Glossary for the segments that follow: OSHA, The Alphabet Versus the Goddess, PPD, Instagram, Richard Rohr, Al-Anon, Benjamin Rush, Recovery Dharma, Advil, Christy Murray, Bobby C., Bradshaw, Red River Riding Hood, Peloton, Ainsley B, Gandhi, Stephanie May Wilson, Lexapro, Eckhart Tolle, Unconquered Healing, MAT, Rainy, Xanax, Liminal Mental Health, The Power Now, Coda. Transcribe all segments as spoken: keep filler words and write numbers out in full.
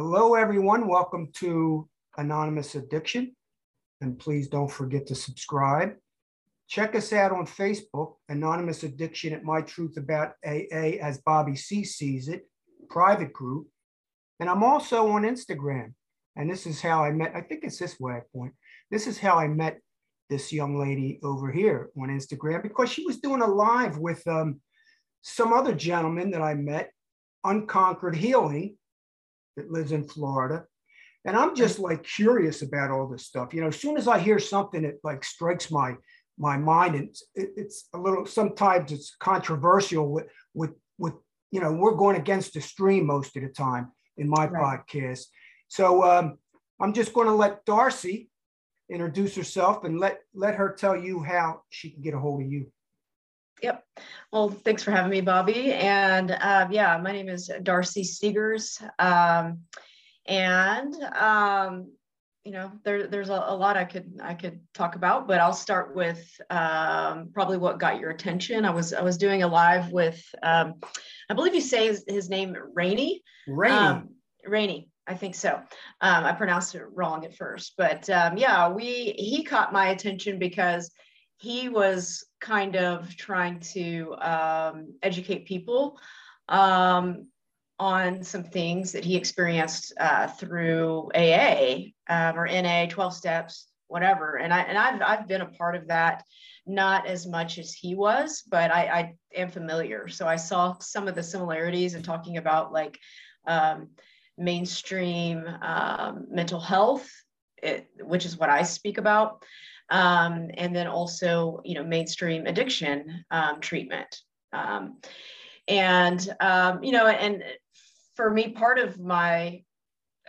Hello, everyone. Welcome to Anonymous Addiction. And please don't forget to subscribe. Check us out on Facebook, Anonymous Addiction at My Truth About A A as Bobby C. Sees It, private group. And I'm also on Instagram. And this is how I met, I think it's this way I point. This is how I met this young lady over here on Instagram, because she was doing a live with um, some other gentleman that I met, Unconquered Healing, that lives in Florida. And I'm just like curious about all this stuff. You know, as soon as I hear something that like strikes my my mind, and it's, it's a little, sometimes it's controversial with, with, with, you know, we're going against the stream most of the time in my right. podcast. So um, I'm just going to let Darcy introduce herself and let, let her tell you how she can get a hold of you. Yep. Well, thanks for having me, Bobby. And uh, yeah, my name is Darcy Seegers. Um, and, um, you know, there, there's a, a lot I could I could talk about, but I'll start with um, probably what got your attention. I was I was doing a live with, um, I believe you say his, his name, Rainy. Rainy. Um, Rainy. I think so. Um, I pronounced it wrong at first, but um, yeah, we he caught my attention because he was kind of trying to um, educate people um, on some things that he experienced uh, through A A um, or N A, twelve steps, whatever. And I and I've I've been a part of that, not as much as he was, but I, I am familiar. So I saw some of the similarities in talking about like um, mainstream um, mental health, it, which is what I speak about. Um, and then also, you know, mainstream addiction um, treatment. Um, and, um, you know, and for me, part of my,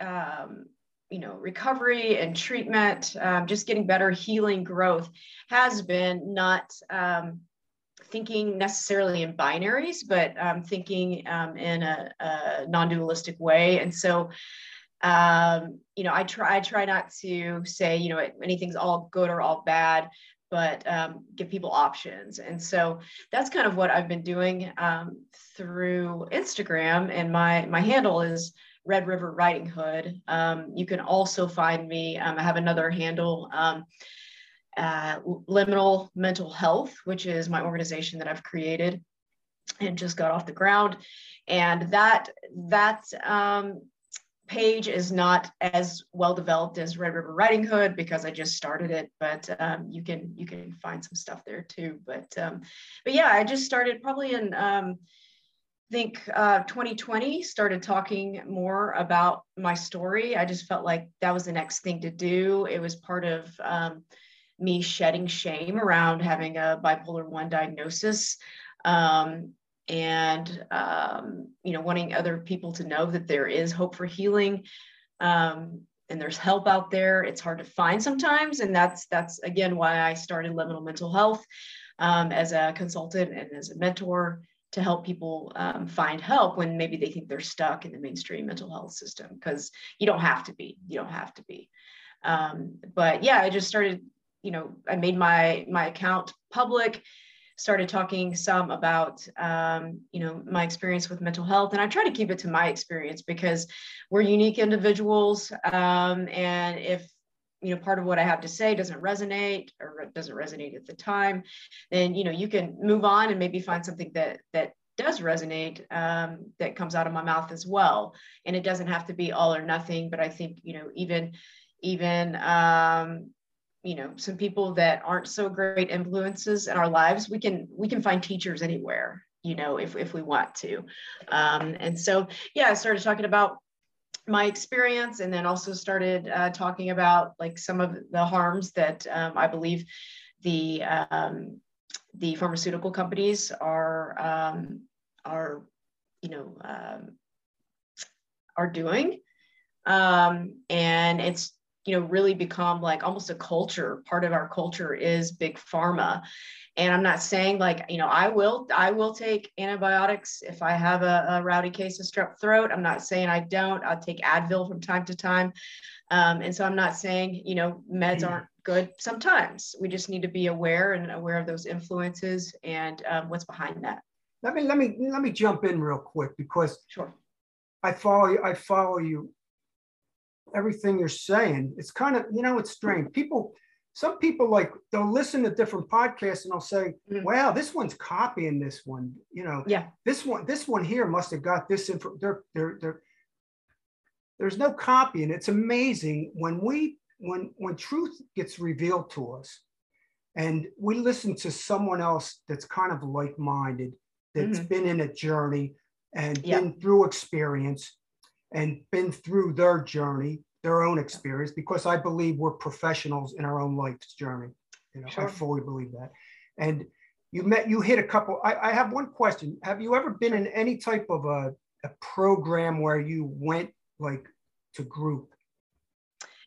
um, you know, recovery and treatment, um, just getting better, healing, growth has been not um, thinking necessarily in binaries, but um, thinking um, in a, a non-dualistic way. And so, Um, you know, I try, I try not to say, you know, anything's all good or all bad, but um, give people options. And so that's kind of what I've been doing um, through Instagram. And my, my handle is Red River Riding Hood. Um, you can also find me, um, I have another handle, um, uh, Liminal Mental Health, which is my organization that I've created and just got off the ground. And that, that, um, page is not as well developed as Red River Riding Hood because I just started it, but um, you can you can find some stuff there too. But um, but yeah, I just started probably in um, I think uh, twenty twenty. Started talking more about my story. I just felt like that was the next thing to do. It was part of um, me shedding shame around having a bipolar one diagnosis. Um, And, um, you know, wanting other people to know that there is hope for healing um, and there's help out there. It's hard to find sometimes. And that's, that's again, why I started Liminal Mental Health um, as a consultant and as a mentor to help people um, find help when maybe they think they're stuck in the mainstream mental health system, because you don't have to be, you don't have to be. Um, but yeah, I just started, you know, I made my, my account public, started talking some about, um, you know, my experience with mental health. And I try to keep it to my experience because we're unique individuals. Um, and if, you know, part of what I have to say doesn't resonate or doesn't resonate at the time, then, you know, you can move on and maybe find something that, that does resonate um, that comes out of my mouth as well. And it doesn't have to be all or nothing, but I think, you know, even, even, um, you know, some people that aren't so great influences in our lives, we can, we can find teachers anywhere, you know, if, if we want to. Um, and so, yeah, I started talking about my experience and then also started uh, talking about like some of the harms that um, I believe the, um, the pharmaceutical companies are, um, are, you know, um, are doing. Um, and it's, you know, really become like almost a culture. Part of our culture is big pharma. And I'm not saying like, you know, I will, I will take antibiotics if I have a, a rowdy case of strep throat. I'm not saying I don't. I'll take Advil from time to time. Um, and so I'm not saying, you know, meds aren't good sometimes. We just need to be aware and aware of those influences and um, what's behind that. Let me, let me, let me jump in real quick because sure. I follow you, I follow you everything you're saying. It's kind of, you know, it's strange. People, some people like, they'll listen to different podcasts and they'll say, mm. wow, this one's copying this one. You know, yeah. this one, this one here must've got this info. They're, they're, they're, there's no copying. It's amazing when we, when, when truth gets revealed to us and we listen to someone else that's kind of like-minded, that's mm-hmm. been in a journey and yeah. been through experience and been through their journey, their own experience, because I believe we're professionals in our own life's journey. You know, sure. I fully believe that. And you met, you hit a couple, I, I have one question. Have you ever been in any type of a, a program where you went like to group?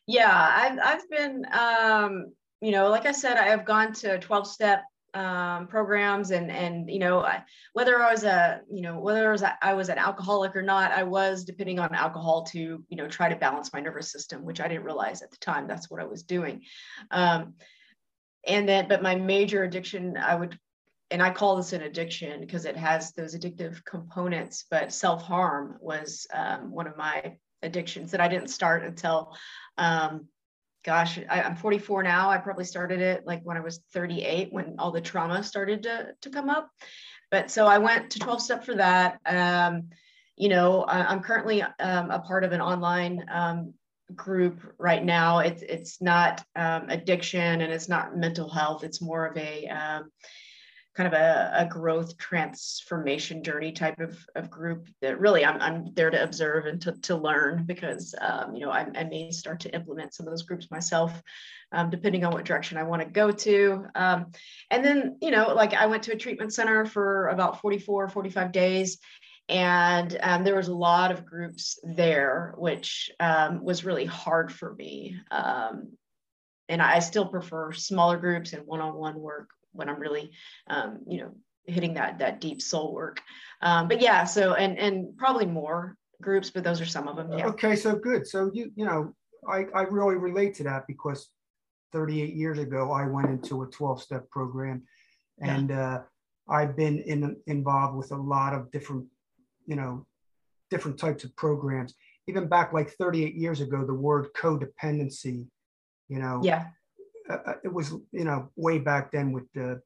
Yeah, I've, I've been, um, you know, like I said, I have gone to twelve step um, programs and, and, you know, I, whether I was a, you know, whether I was, a, I was an alcoholic or not, I was depending on alcohol to, you know, try to balance my nervous system, which I didn't realize at the time, that's what I was doing. Um, and then, but my major addiction, I would, and I call this an addiction because it has those addictive components, but self-harm was um, one of my addictions that I didn't start until, um, gosh, I, I'm forty-four now. I probably started it like when I was thirty-eight, when all the trauma started to, to come up. But so I went to twelve step for that. Um, you know, I, I'm currently um, a part of an online um, group right now. It's, it's not um, addiction and it's not mental health. It's more of a um, kind of a, a growth transformation journey type of, of group that really I'm, I'm there to observe and to, to learn because, um, you know, I, I may start to implement some of those groups myself, um, depending on what direction I want to go to. Um, and then, you know, like I went to a treatment center for about forty-four, forty-five days, and um, there was a lot of groups there, which um, was really hard for me. Um, and I still prefer smaller groups and one-on-one work when I'm really, um, you know, hitting that that deep soul work. Um, but yeah, so, and and probably more groups, but those are some of them, yeah. Okay, so good. So, you you know, I, I really relate to that because thirty-eight years ago, I went into a twelve step program, and yeah. uh, I've been in, involved with a lot of different, you know, different types of programs. Even back like thirty-eight years ago, the word codependency, you know, yeah. Uh, it was, you know, way back then with the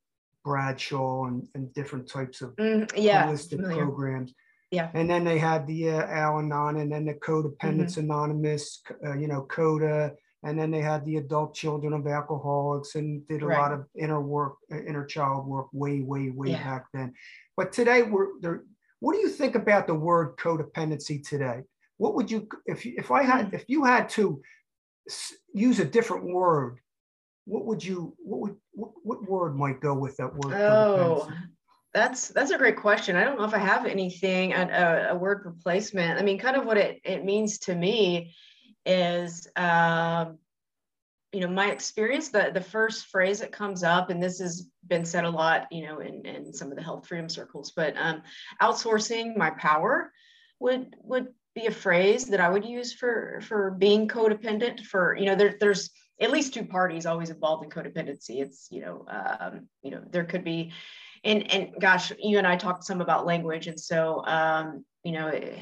Bradshaw and, and different types of mm, yeah, holistic familiar. programs. Yeah. And then they had the uh, Al-Anon, and then the Codependence mm-hmm. Anonymous, uh, you know, Coda. And then they had the Adult Children of Alcoholics and did a right. lot of inner work, uh, inner child work way, way, way yeah. back then. But today, we're there. What do you think about the word codependency today? What would you, if, if I had, mm-hmm. if you had to use a different word, what would you, what would, what, what word might go with that word? Oh, that's, that's a great question. I don't know if I have anything, a, a word replacement. I mean, kind of what it, it means to me is, um, you know, my experience, the, the first phrase that comes up, and this has been said a lot, you know, in, in some of the health freedom circles, but um, outsourcing my power would, would be a phrase that I would use for, for being codependent for, you know, there, there's, at least two parties always involved in codependency. It's, you know, um, you know, there could be, and, and gosh, you and I talked some about language. And so, um, you know, it,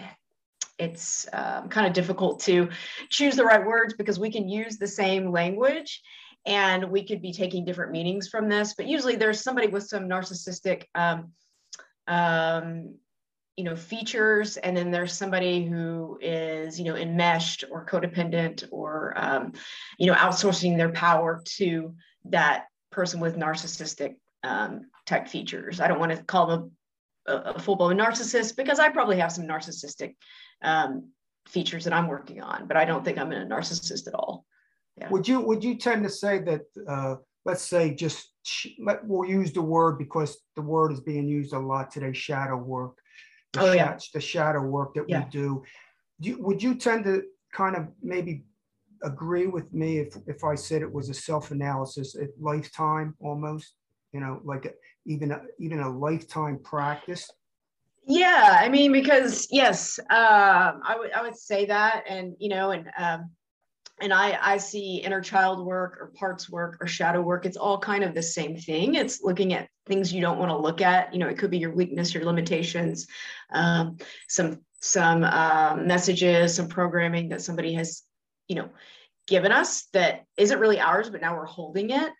it's um, kind of difficult to choose the right words because we can use the same language and we could be taking different meanings from this, but usually there's somebody with some narcissistic, um, um, you know, features. And then there's somebody who is, you know, enmeshed or codependent or, um, you know, outsourcing their power to that person with narcissistic um, type features. I don't want to call them a, a full-blown narcissist because I probably have some narcissistic um, features that I'm working on, but I don't think I'm a narcissist at all. Yeah. Would you, would you tend to say that, uh, let's say just, let, we'll use the word because the word is being used a lot today, shadow work. The, oh, yeah. sh- the shadow work that yeah. we do. do you, would you tend to kind of maybe agree with me if, if I said it was a self-analysis at lifetime almost, you know, like a, even, a, even a lifetime practice? Yeah, I mean, because yes, um, I would I would say that, and, you know, and um, and I, I see inner child work or parts work or shadow work. It's all kind of the same thing. It's looking at things you don't want to look at. You know, it could be your weakness, your limitations, um, some some um, messages, some programming that somebody has you know, given us that isn't really ours, but now we're holding it.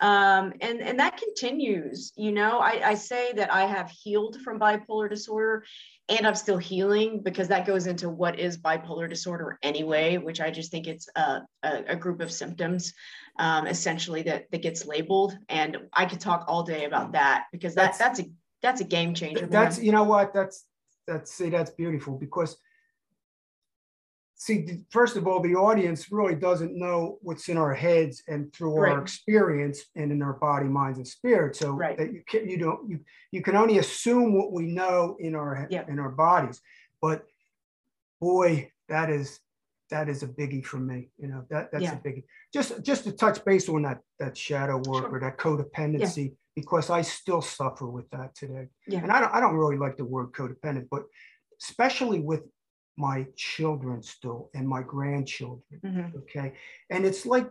Um, and, and that continues, you know, I, I say that I have healed from bipolar disorder and I'm still healing, because that goes into what is bipolar disorder anyway, which I just think it's a, a, a group of symptoms, um, essentially that, that gets labeled. And I could talk all day about that, because that, that's, that's a, that's a game changer. That's, man. You know what, that's, that's, see, that's beautiful, because see, first of all, the audience really doesn't know what's in our heads and through right. our experience and in our body, minds, and spirit. So right. that you can, you don't, you, you can only assume what we know in our yep. in our bodies. But boy, that is that is a biggie for me. You know, that that's yeah. a biggie. Just just to touch base on that that shadow work sure. or that codependency, yeah. because I still suffer with that today. Yeah. And I don't I don't really like the word codependent, but especially with my children still and my grandchildren. Mm-hmm. Okay. And it's like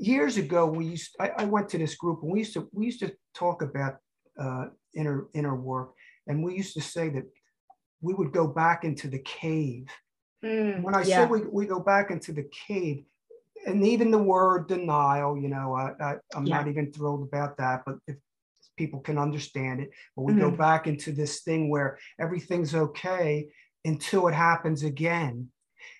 years ago, we used, I, I went to this group and we used to, we used to talk about uh, inner, inner work. And we used to say that we would go back into the cave. Mm, when I yeah. said we, we go back into the cave, and even the word denial, you know, I, I, I'm yeah. not even thrilled about that, but if people can understand it, but we mm-hmm. go back into this thing where everything's okay until it happens again.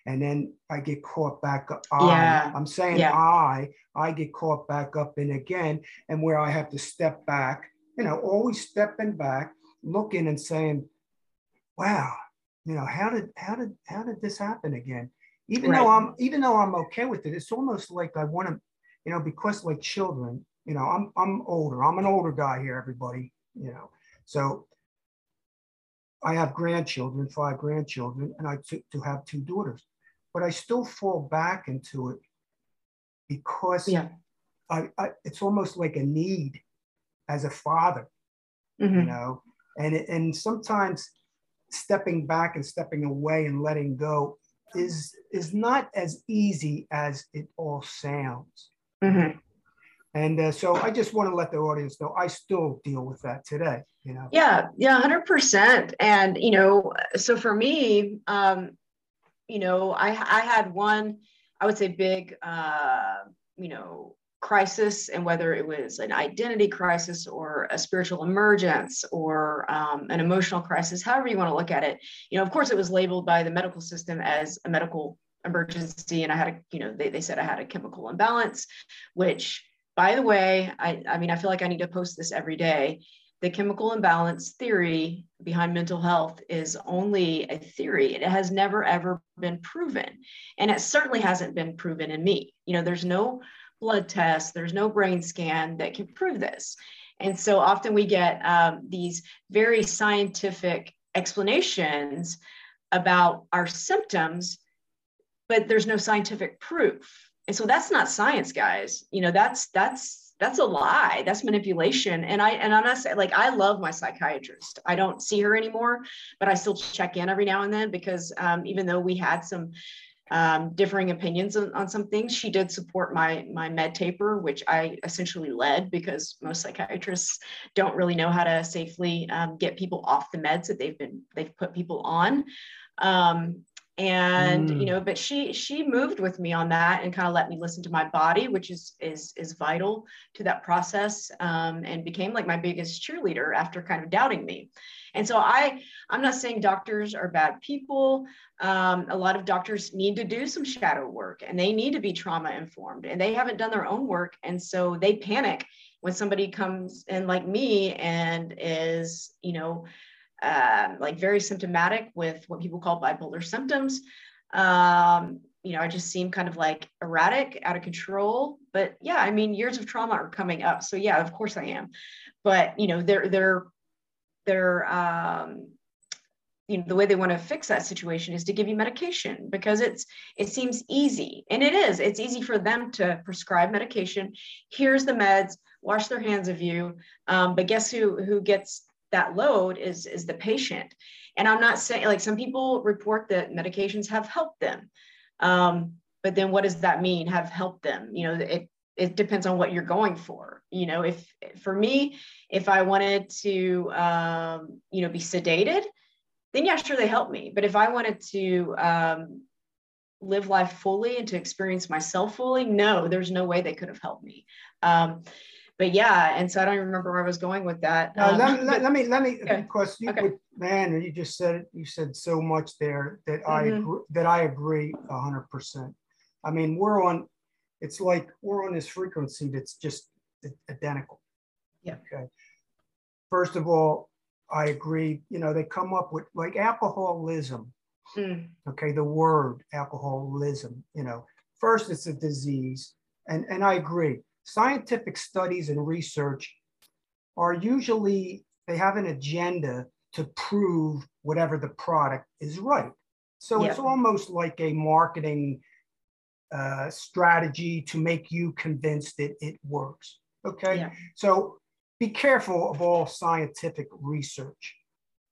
And then I get caught back up. I, yeah. I'm saying yeah. I, I get caught back up in again, and where I have to step back, you know, always stepping back, looking and saying, wow, you know, how did, how did, how did this happen again? Even right. though I'm, even though I'm okay with it, it's almost like I want to, you know, because like children, you know, I'm, I'm older, I'm an older guy here, everybody, you know, so I have grandchildren, five grandchildren, and I t- to have two daughters, but I still fall back into it because yeah. I, I, it's almost like a need as a father, mm-hmm. you know, and, and sometimes stepping back and stepping away and letting go is, is not as easy as it all sounds. Mm-hmm. And uh, so I just want to let the audience know I still deal with that today, you know? Yeah, yeah, one hundred percent. And, you know, so for me, um, you know, I, I had one, I would say big, uh, you know, crisis, and whether it was an identity crisis or a spiritual emergence or um, an emotional crisis, however you want to look at it, you know, of course it was labeled by the medical system as a medical emergency. And I had, a, you know, they, they said I had a chemical imbalance, which, by the way, I, I mean, I feel like I need to post this every day. The chemical imbalance theory behind mental health is only a theory. It has never, ever been proven. And it certainly hasn't been proven in me. You know, there's no blood test, there's no brain scan that can prove this. And so often we get um, these very scientific explanations about our symptoms, but there's no scientific proof. And so that's not science, guys. You know, that's, that's, that's a lie. That's manipulation. And I, and I'm not saying, like, I love my psychiatrist. I don't see her anymore, but I still check in every now and then, because um, even though we had some um, differing opinions on, on some things, she did support my, my med taper, which I essentially led, because most psychiatrists don't really know how to safely um, get people off the meds that they've been, they've put people on. Um, And, mm. you know, but she, she moved with me on that and kind of let me listen to my body, which is, is, is vital to that process, um, and became like my biggest cheerleader after kind of doubting me. And so I, I'm not saying doctors are bad people. Um, a lot of doctors need to do some shadow work, and they need to be trauma informed, and they haven't done their own work. And so they panic when somebody comes in like me and is, you know, Uh, like very symptomatic with what people call bipolar symptoms. Um, you know, I just seem kind of like erratic, out of control. But yeah, I mean, years of trauma are coming up. So yeah, of course I am. But you know, they're they're they're um, you know, the way they want to fix that situation is to give you medication, because it's it seems easy, and it is. It's easy for them to prescribe medication. Here's the meds. Wash their hands of you. Um, but guess who who gets that load is, is the patient. And I'm not saying, like, some people report that medications have helped them. Um, but then what does that mean, have helped them? You know, it, it depends on what you're going for. You know, if, for me, if I wanted to, um, you know, be sedated, then yeah, sure, they helped me. But if I wanted to, um, live life fully and to experience myself fully, no, there's no way they could have helped me. Um, but yeah, and so I don't even remember where I was going with that. No, um, let, but, let, let me, let me, okay. of course, you, okay. would, man, you just said it, you said so much there that mm-hmm. I agree, that I agree a hundred percent. I mean, we're on, it's like we're on this frequency that's just identical. Yeah. Okay. First of all, I agree. You know, they come up with like alcoholism. Mm. Okay, the word alcoholism, you know, first it's a disease. And, and I agree. Scientific studies and research are usually, they have an agenda to prove whatever the product is right. So yeah. it's almost like a marketing uh, strategy to make you convinced that it works. Okay, yeah. so be careful of all scientific research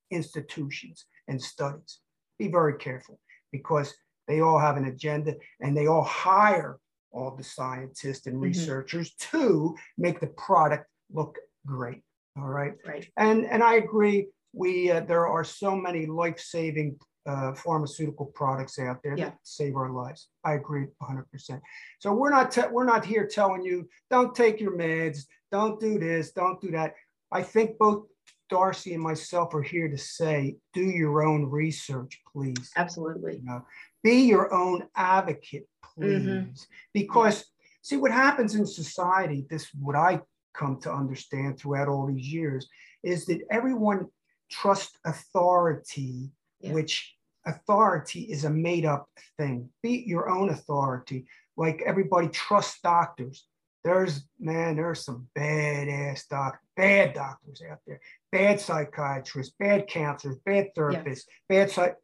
institutions and studies. Be very careful because they all have an agenda and they all hire all the scientists and researchers mm-hmm. to make the product look great. All right. Right. And, and I agree. We uh, there are so many life-saving uh, pharmaceutical products out there yeah. that save our lives. I agree one hundred percent. So we're not te- we're not here telling you don't take your meds, don't do this, don't do that. I think both Darcy and myself are here to say, do your own research, please. Absolutely. You know, be your own advocate, please. Mm-hmm. Because see what happens in society, this is what I come to understand throughout all these years, is that everyone trusts authority, yeah. which authority is a made-up thing. Be your own authority. Like everybody trusts doctors. There's, man, there's some bad-ass doc, bad doctors out there, bad psychiatrists, bad counselors, bad therapists, yeah. bad psych,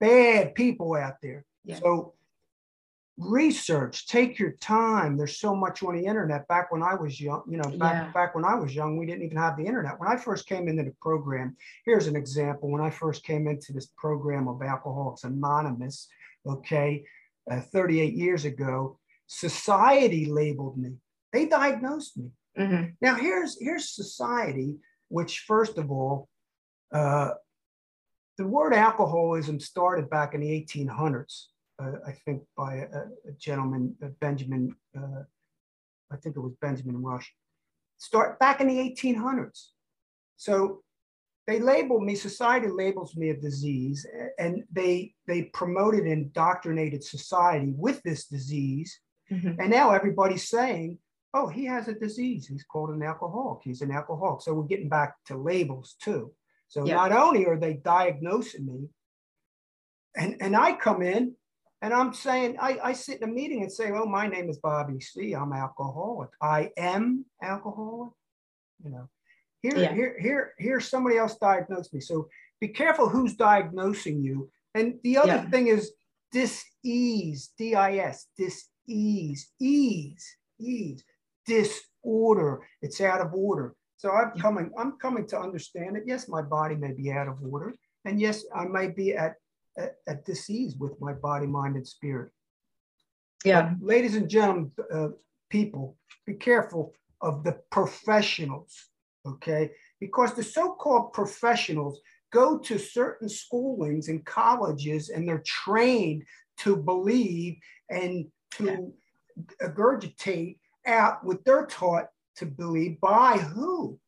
bad people out there. Yeah. So research, take your time. There's so much on the internet. Back when I was young, you know, back, yeah. back when I was young, we didn't even have the internet. When I first came into the program, here's an example. When I first came into this program of Alcoholics Anonymous, okay, uh, thirty-eight years ago, society labeled me. They diagnosed me. Mm-hmm. Now here's here's society, which first of all, uh, the word alcoholism started back in the eighteen hundreds, uh, I think by a, a gentleman, uh, Benjamin, uh, I think it was Benjamin Rush, start back in the eighteen hundreds. So they labeled me, society labels me a disease, and they, they promoted and indoctrinated society with this disease. Mm-hmm. And now everybody's saying, oh, he has a disease. He's called an alcoholic. He's an alcoholic. So we're getting back to labels too. So yeah. not only are they diagnosing me, and, and I come in and I'm saying, I, I sit in a meeting and say, oh, my name is Bobby C. I'm alcoholic. I am alcoholic. You know, here, yeah. here, here, here, somebody else diagnosed me. So be careful who's diagnosing you. And the other yeah. thing is dis-ease, D I S, dis-ease. Ease, ease, ease, disorder. It's out of order. So I'm coming, I'm coming to understand that yes, my body may be out of order. And yes, I might be at, at, at disease with my body, mind, and spirit. Yeah. But ladies and gentlemen, uh, people, be careful of the professionals, okay? Because the so-called professionals go to certain schoolings and colleges and they're trained to believe and to yeah. regurgitate out what they're taught to believe by who,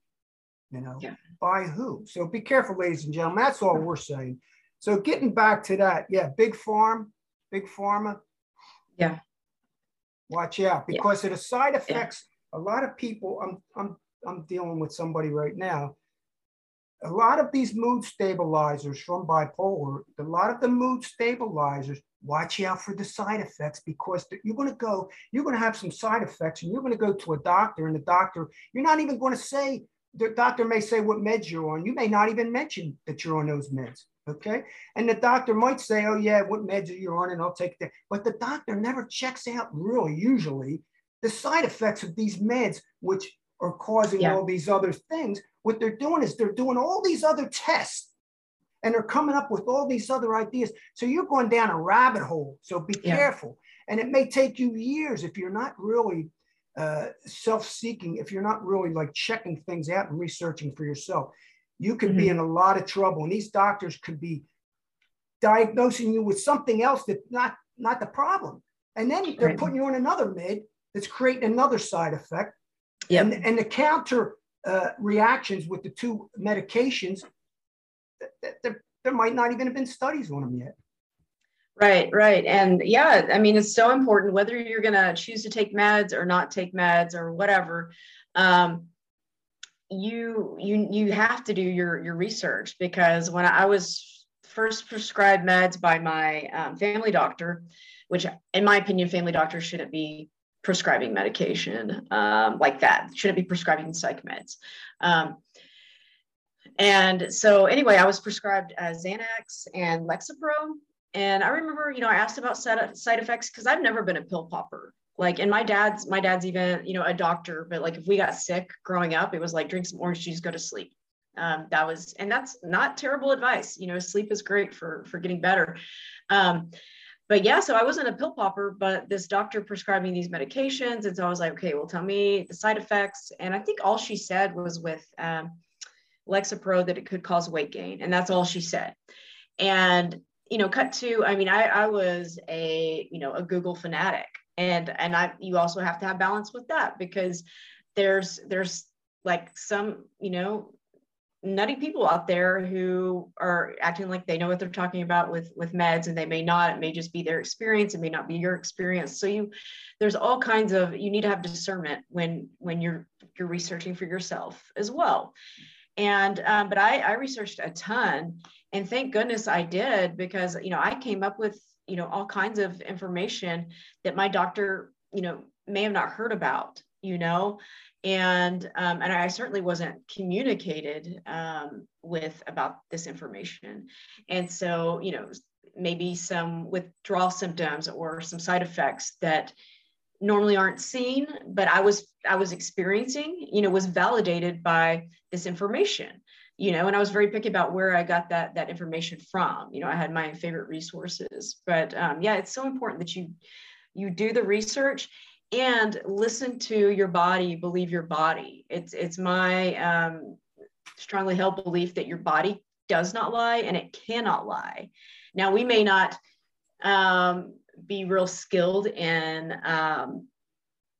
you know, yeah. by who. So be careful, ladies and gentlemen. That's all we're saying. So getting back to that, yeah, big farm, big pharma. Yeah. Watch out because yeah. of the side effects. Yeah. A lot of people, I'm, I'm, I'm dealing with somebody right now. A lot of these mood stabilizers from bipolar, a lot of the mood stabilizers, watch out for the side effects because you're going to go, you're going to have some side effects and you're going to go to a doctor and the doctor, you're not even going to say, the doctor may say what meds you're on. You may not even mention that you're on those meds, okay? And the doctor might say, oh yeah, what meds are you on and I'll take that. But the doctor never checks out really usually the side effects of these meds, which are causing yeah. all these other things. What they're doing is they're doing all these other tests and they're coming up with all these other ideas. So you're going down a rabbit hole. So be yeah. careful. And it may take you years if you're not really uh, self-seeking, if you're not really like checking things out and researching for yourself, you could mm-hmm. be in a lot of trouble. And these doctors could be diagnosing you with something else that's not not the problem. And then they're right. putting you on another mid that's creating another side effect. Yep. And, and the counter uh, reactions with the two medications, there, there might not even have been studies on them yet. Right, right. And yeah, I mean, it's so important whether you're going to choose to take meds or not take meds or whatever. Um, you, you, you have to do your, your research, because when I was first prescribed meds by my um, family doctor, which in my opinion, family doctors shouldn't be prescribing medication um, like that, shouldn't be prescribing psych meds. Um, and so anyway, I was prescribed uh, Xanax and Lexapro. And I remember, you know, I asked about side effects because I've never been a pill popper. Like, and my dad's, my dad's even, you know, a doctor, but like if we got sick growing up, it was like, drink some orange juice, go to sleep. Um, that was, and that's not terrible advice. You know, sleep is great for, for getting better. Um, but yeah, so I wasn't a pill popper, but this doctor prescribed me these medications. And so I was like, okay, well, tell me the side effects. And I think all she said was with um, Lexapro that it could cause weight gain. And that's all she said. And, you know, cut to, I mean, I, I was a, you know, a Google fanatic. And, and I, you also have to have balance with that, because there's, there's like some, you know, nutty people out there who are acting like they know what they're talking about with, with meds, and they may not. It may just be their experience. It may not be your experience. So you, there's all kinds of, you need to have discernment when, when you're, you're researching for yourself as well. And, um, but I, I researched a ton, and thank goodness I did, because, you know, I came up with, you know, all kinds of information that my doctor, you know, may have not heard about, you know, and, um, and I certainly wasn't communicated um, with about this information. And so, you know, maybe some withdrawal symptoms or some side effects that normally aren't seen, but I was, I was experiencing, you know, was validated by this information, you know, and I was very picky about where I got that, that information from. You know, I had my favorite resources, but um, yeah, it's so important that you, you do the research and listen to your body, believe your body. It's, it's my um, strongly held belief that your body does not lie and it cannot lie. Now we may not, um, be real skilled in, um,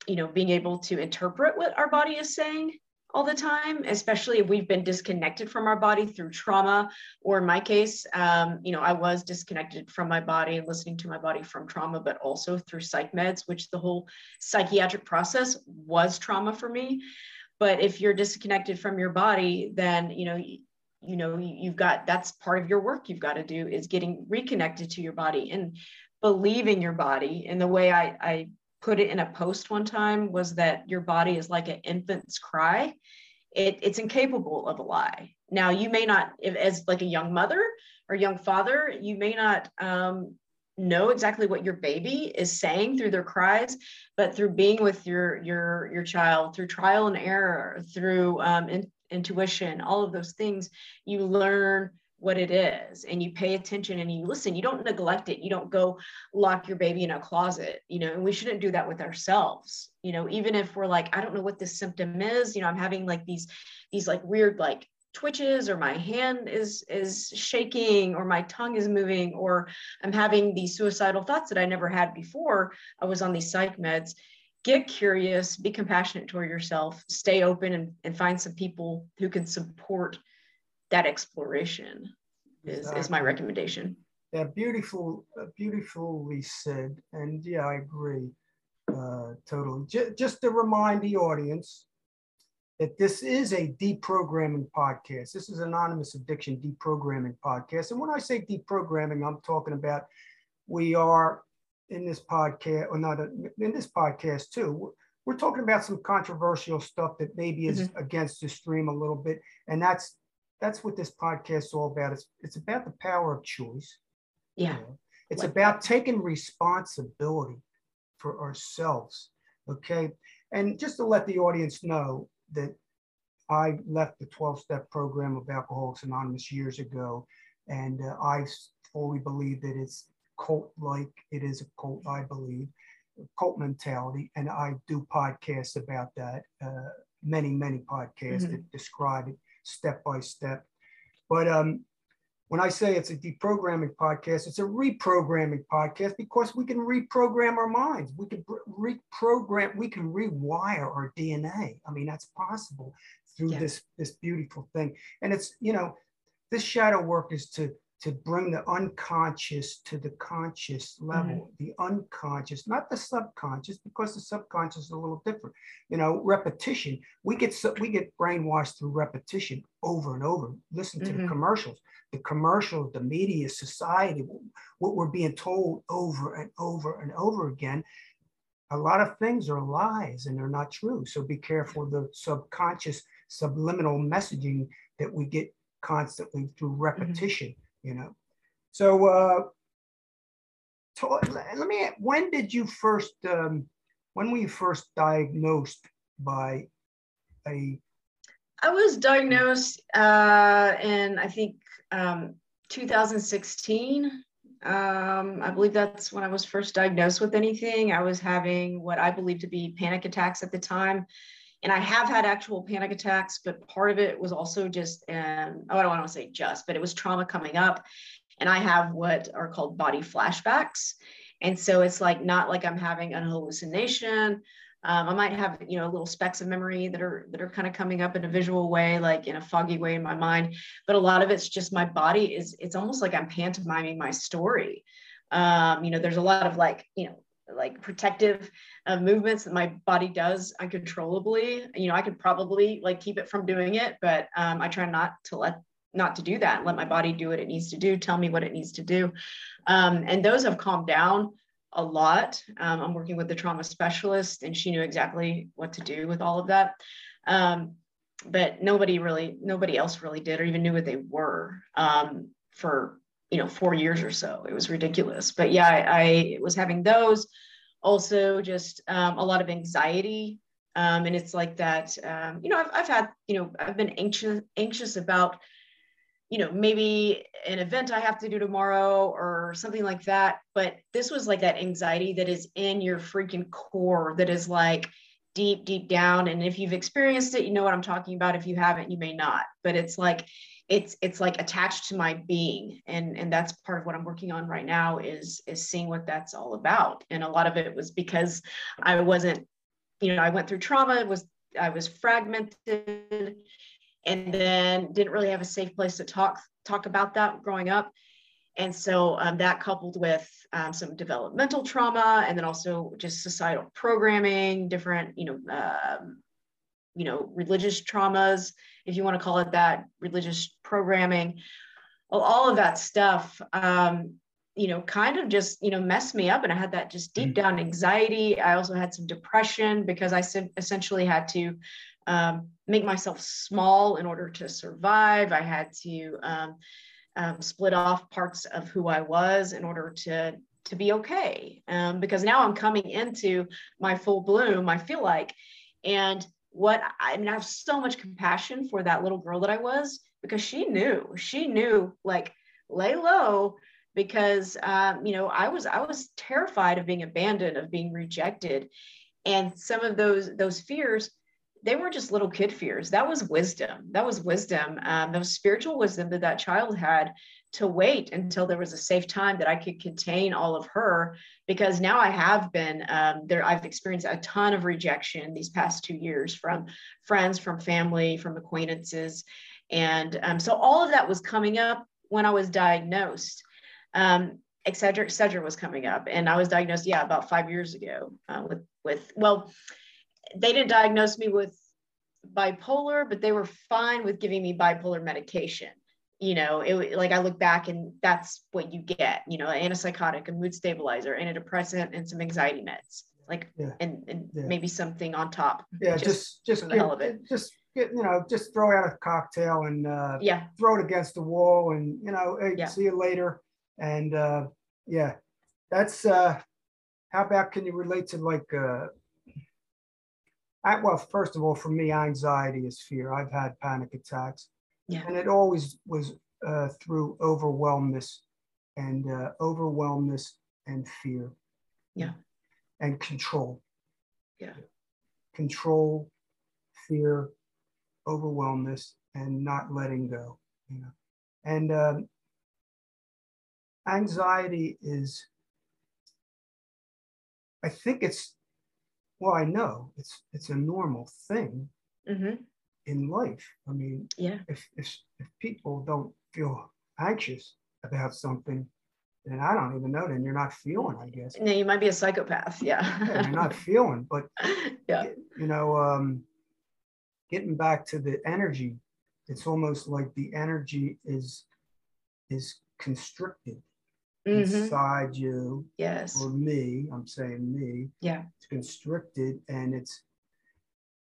you know, being able to interpret what our body is saying all the time, especially if we've been disconnected from our body through trauma, or in my case, um, you know, I was disconnected from my body and listening to my body from trauma, but also through psych meds, which the whole psychiatric process was trauma for me. But if you're disconnected from your body, then, you know, you know, you've got, that's part of your work you've got to do, is getting reconnected to your body and believing your body. And the way I, I put it in a post one time was that your body is like an infant's cry. It, it's incapable of a lie. Now you may not, if, as like a young mother or young father, you may not um, know exactly what your baby is saying through their cries, but through being with your, your, your child, through trial and error, through um, in, intuition, all of those things, you learn what it is, and you pay attention and you listen. You don't neglect it. You don't go lock your baby in a closet, you know, and we shouldn't do that with ourselves. You know, even if we're like, I don't know what this symptom is, you know, I'm having like these, these like weird, like twitches, or my hand is, is shaking, or my tongue is moving, or I'm having these suicidal thoughts that I never had before I was on these psych meds. Get curious, be compassionate toward yourself, stay open, and, and find some people who can support that exploration is, exactly. is my recommendation. Yeah, beautiful, beautifully said. And yeah, I agree uh, totally. J just to remind the audience that this is a deprogramming podcast. This is Anonymous Addiction Deprogramming Podcast. And when I say deprogramming, I'm talking about, we are in this podcast, or not in this podcast too, we're talking about some controversial stuff that maybe is mm-hmm. against the stream a little bit. And that's That's what this podcast is all about. It's, it's about the power of choice. Yeah. You know? It's like about that. Taking responsibility for ourselves. Okay. And just to let the audience know that I left the twelve step program of Alcoholics Anonymous years ago. And uh, I fully believe that it's cult-like. It is a cult, I believe, cult mentality. And I do podcasts about that, uh, many, many podcasts mm-hmm. that describe it step by step. But um, When I say it's a deprogramming podcast, it's a reprogramming podcast, because we can reprogram our minds. We can reprogram, we can rewire our D N A. I mean, that's possible through yeah. this, this beautiful thing. And it's, you know, this shadow work is to, to bring the unconscious to the conscious level, mm-hmm. the unconscious, not the subconscious, because the subconscious is a little different. You know, repetition, we get we get brainwashed through repetition over and over. Listen to mm-hmm. the commercials, the commercials, the media, society, what we're being told over and over and over again. A lot of things are lies and they're not true. So be careful of the subconscious, subliminal messaging that we get constantly through repetition. Mm-hmm. You know, so uh, to, let me, when did you first, um, when were you first diagnosed by a? I was diagnosed uh, in, I think, um, two thousand sixteen. Um, I believe that's when I was first diagnosed with anything. I was having what I believed to be panic attacks at the time. And I have had actual panic attacks, but part of it was also just, um, oh, I don't want to say just, but it was trauma coming up. And I have what are called body flashbacks. And so it's like, not like I'm having an hallucination. Um, I might have, you know, little specks of memory that are, that are kind of coming up in a visual way, like in a foggy way in my mind. But a lot of it's just my body is, it's almost like I'm pantomiming my story. Um, you know, there's a lot of like, you know, like protective uh, movements that my body does uncontrollably. You know, I could probably like keep it from doing it, but um, I try not to let, not to do that. Let my body do what it needs to do. Tell me what it needs to do. Um, and those have calmed down a lot. Um, I'm working with the trauma specialist and she knew exactly what to do with all of that. Um, but nobody really, nobody else really did or even knew what they were um, for you know, four years or so. It was ridiculous. But yeah, I, I was having those. Also just um, a lot of anxiety. Um, and it's like that, um, you know, I've, I've had, you know, I've been anxious, anxious about, you know, maybe an event I have to do tomorrow or something like that. But this was like that anxiety that is in your freaking core, that is like deep, deep down. And if you've experienced it, you know what I'm talking about. If you haven't, you may not, but it's like, it's, it's like attached to my being. And, and that's part of what I'm working on right now is, is seeing what that's all about. And a lot of it was because I wasn't, you know, I went through trauma, was, I was fragmented and then didn't really have a safe place to talk, talk about that growing up. And so um, that coupled with um, some developmental trauma and then also just societal programming, different, you know, um, you know, religious traumas, if you want to call it that, religious programming, all of that stuff, um, you know, kind of just, you know, messed me up. And I had that just deep down anxiety. I also had some depression because I essentially had to um, make myself small in order to survive. I had to um, um, split off parts of who I was in order to, to be okay. Um, because now I'm coming into my full bloom, I feel like, and what I mean, I have so much compassion for that little girl that I was, because she knew, she knew like lay low, because, um, you know, I was, I was terrified of being abandoned, of being rejected. And some of those, those fears, they weren't just little kid fears. That was wisdom. That was wisdom. Um, that was spiritual wisdom that that child had to wait until there was a safe time that I could contain all of her, because now I have been um, there. I've experienced a ton of rejection these past two years from friends, from family, from acquaintances. And um, so all of that was coming up when I was diagnosed. Um, et cetera, et cetera was coming up. And I was diagnosed, yeah, about five years ago uh, with, with, well, they didn't diagnose me with bipolar, but they were fine with giving me bipolar medication. You know, it like I look back and that's what you get, you know, an antipsychotic, a mood stabilizer, antidepressant, and some anxiety meds, like, yeah. and, and yeah. maybe something on top. Yeah, just, just, just, get, hell of it. just get, you know, just throw out a cocktail and uh, yeah. throw it against the wall and, you know, hey, yeah. see you later. And uh, yeah, that's, uh, how about, can you relate to like, uh, I, well, first of all, for me, anxiety is fear. I've had panic attacks. Yeah. And it always was uh, through overwhelmness and uh, overwhelmness and fear. Yeah. And control. Yeah. Control, fear, overwhelmness, and not letting go. You know, and um, anxiety is, I think it's, well, I know it's it's a normal thing mm-hmm. in life. I mean, yeah. if, if if people don't feel anxious about something, then I don't even know, then you're not feeling, I guess. No, you might be a psychopath, yeah. yeah you're not feeling, but, yeah. you know, um, getting back to the energy, it's almost like the energy is is constricted mm-hmm. inside you, yes, or me. I'm saying me. Yeah, it's constricted, and it's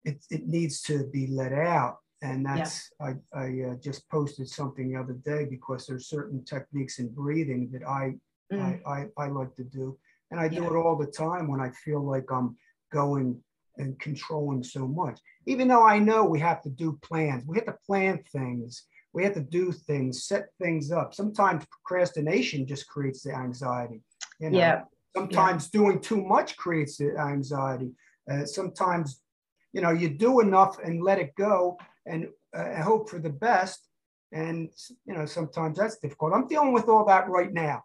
it it needs to be let out. And that's yeah. I I uh, just posted something the other day because there's certain techniques in breathing that I mm. I, I I like to do, and I yeah. do it all the time when I feel like I'm going and controlling so much. Even though I know we have to do plans, we have to plan things, we have to do things, set things up. Sometimes procrastination just creates the anxiety. You know? Yeah. Sometimes yeah. doing too much creates the anxiety. Uh, sometimes, you know, you do enough and let it go and uh, hope for the best. And, you know, sometimes that's difficult. I'm dealing with all that right now.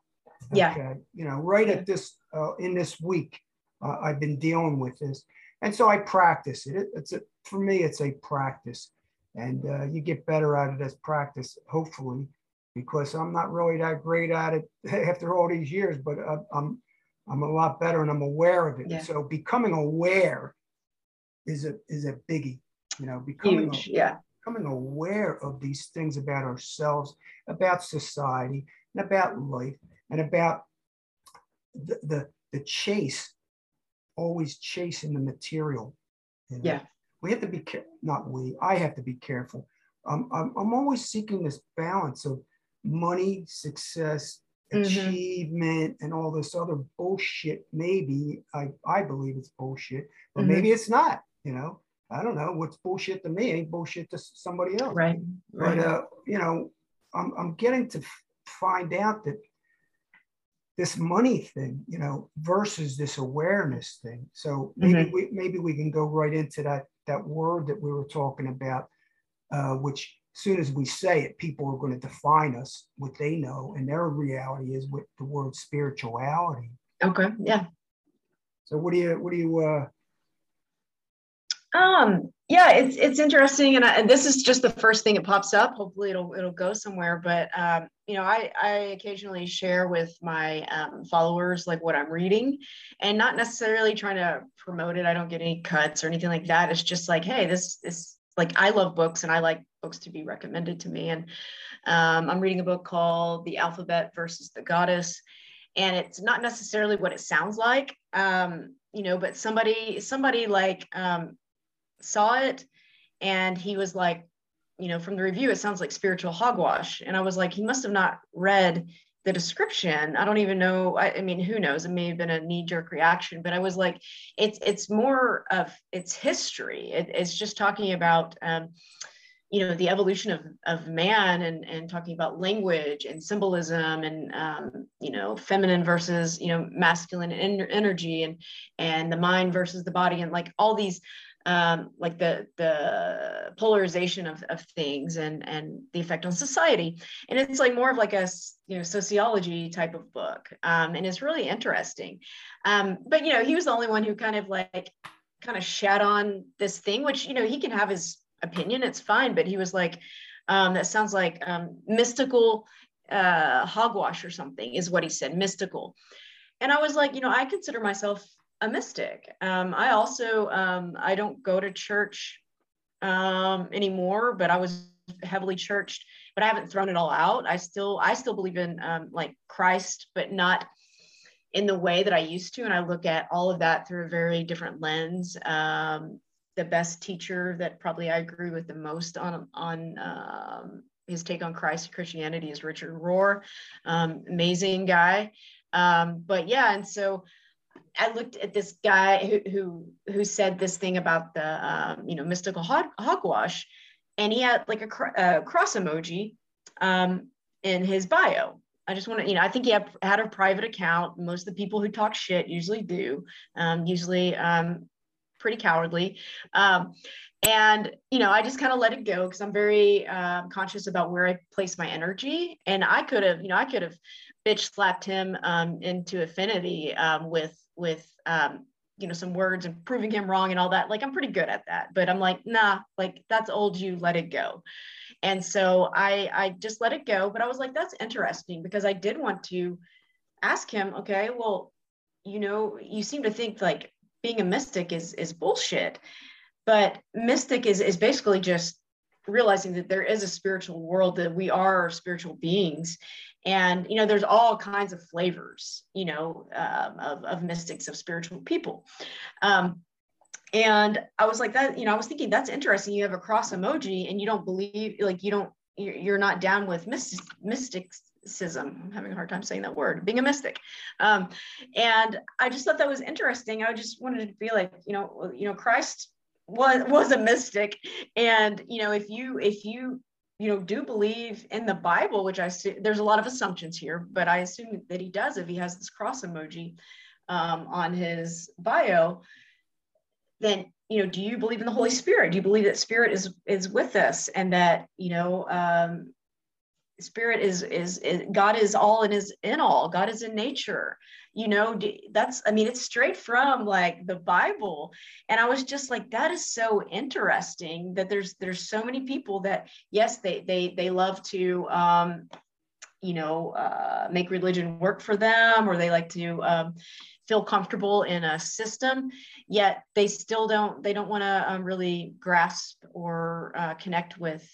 Okay? Yeah. You know, right at this, uh, in this week, uh, I've been dealing with this. And so I practice it. it it's a, for me, it's a practice, and uh, you get better at it as practice, hopefully, because I'm not really that great at it after all these years, but I, I'm I'm a lot better, and I'm aware of it. Yeah. So becoming aware is a is a biggie, you know. Becoming Huge, a, yeah. becoming aware of these things about ourselves, about society, and about life, and about the the, the chase. Always chasing the material. You know? Yeah, we have to be care- not we. I have to be careful. Um, I'm I'm always seeking this balance of money, success, mm-hmm. achievement, and all this other bullshit. Maybe I I believe it's bullshit, but mm-hmm. maybe it's not. You know, I don't know. What's bullshit to me ain't bullshit to somebody else. Right. Right. But uh, you know, I'm I'm getting to f- find out that. This money thing, you know, versus this awareness thing. So maybe mm-hmm. we maybe we can go right into that that word that we were talking about, uh, which as soon as we say it, people are going to define us what they know, and their reality is with the word spirituality. Okay. Yeah. So what do you what do you? Uh... Um. Yeah. It's it's interesting, and, I, and this is just the first thing that pops up. Hopefully, it'll it'll go somewhere, but. Um, You know, I, I occasionally share with my um, followers like what I'm reading, and not necessarily trying to promote it. I don't get any cuts or anything like that. It's just like, hey, this is like, I love books and I like books to be recommended to me. And um, I'm reading a book called The Alphabet Versus the Goddess. And it's not necessarily what it sounds like, um, you know, but somebody, somebody like um, saw it, and he was like, you know, from the review, it sounds like spiritual hogwash. And I was like, he must have not read the description. I don't even know. I, I mean, who knows? It may have been a knee-jerk reaction, but I was like, it's it's more of its history. It, it's just talking about, um, you know, the evolution of, of man, and, and talking about language and symbolism, and, um, you know, feminine versus, you know, masculine en- energy and and the mind versus the body, and like all these Um, like the the polarization of, of things, and and the effect on society. And it's like more of like a, you know, sociology type of book, um, and it's really interesting. Um, but you know, he was the only one who kind of like kind of shat on this thing, which, you know, he can have his opinion, it's fine. But he was like, um, that sounds like um, mystical uh, hogwash or something, is what he said, mystical. And I was like, you know, I consider myself a mystic. Um, I also, um, I don't go to church um, anymore, but I was heavily churched, but I haven't thrown it all out. I still, I still believe in um, like Christ, but not in the way that I used to. And I look at all of that through a very different lens. Um, the best teacher that probably I agree with the most on, on um, his take on Christ and Christianity is Richard Rohr, um, amazing guy. Um, but yeah, and so I looked at this guy who, who, who said this thing about the, um, you know, mystical hog, hogwash, and he had like a, cr- a cross emoji um, in his bio. I just want to, you know, I think he had, had a private account. Most of the people who talk shit usually do, um, usually um, pretty cowardly. Um, and, you know, I just kind of let it go because I'm very um, conscious about where I place my energy. And I could have, you know, I could have bitch slapped him um, into affinity um, with, with um, you know, some words and proving him wrong and all that. Like, I'm pretty good at that, but I'm like, nah, like that's old you, let it go. And so I, I just let it go. But I was like, that's interesting, because I did want to ask him, okay, well, you know, you seem to think like being a mystic is, is bullshit, but mystic is, is basically just realizing that there is a spiritual world, that we are spiritual beings. And, you know, there's all kinds of flavors, you know, um, of, of mystics, of spiritual people. Um, and I was like that, you know, I was thinking that's interesting. You have a cross emoji and you don't believe, like, you don't, you're not down with mystic, mysticism. I'm having a hard time saying that word, being a mystic. Um, and I just thought that was interesting. I just wanted to be like, you know, you know, Christ was, was a mystic. And, you know, if you, if you, you know, do believe in the Bible, which I see, there's a lot of assumptions here, but I assume that he does if he has this cross emoji um, on his bio, then, you know, do you believe in the Holy Spirit? Do you believe that Spirit is, is with us, and that, you know, um, Spirit is, is, is, God is all and is in all, God is in nature, you know, do, that's, I mean, it's straight from like the Bible. And I was just like, that is so interesting that there's, there's so many people that, yes, they, they, they love to, um, you know, uh, make religion work for them, or they like to, um, feel comfortable in a system, yet they still don't, they don't want to um, really grasp or uh, connect with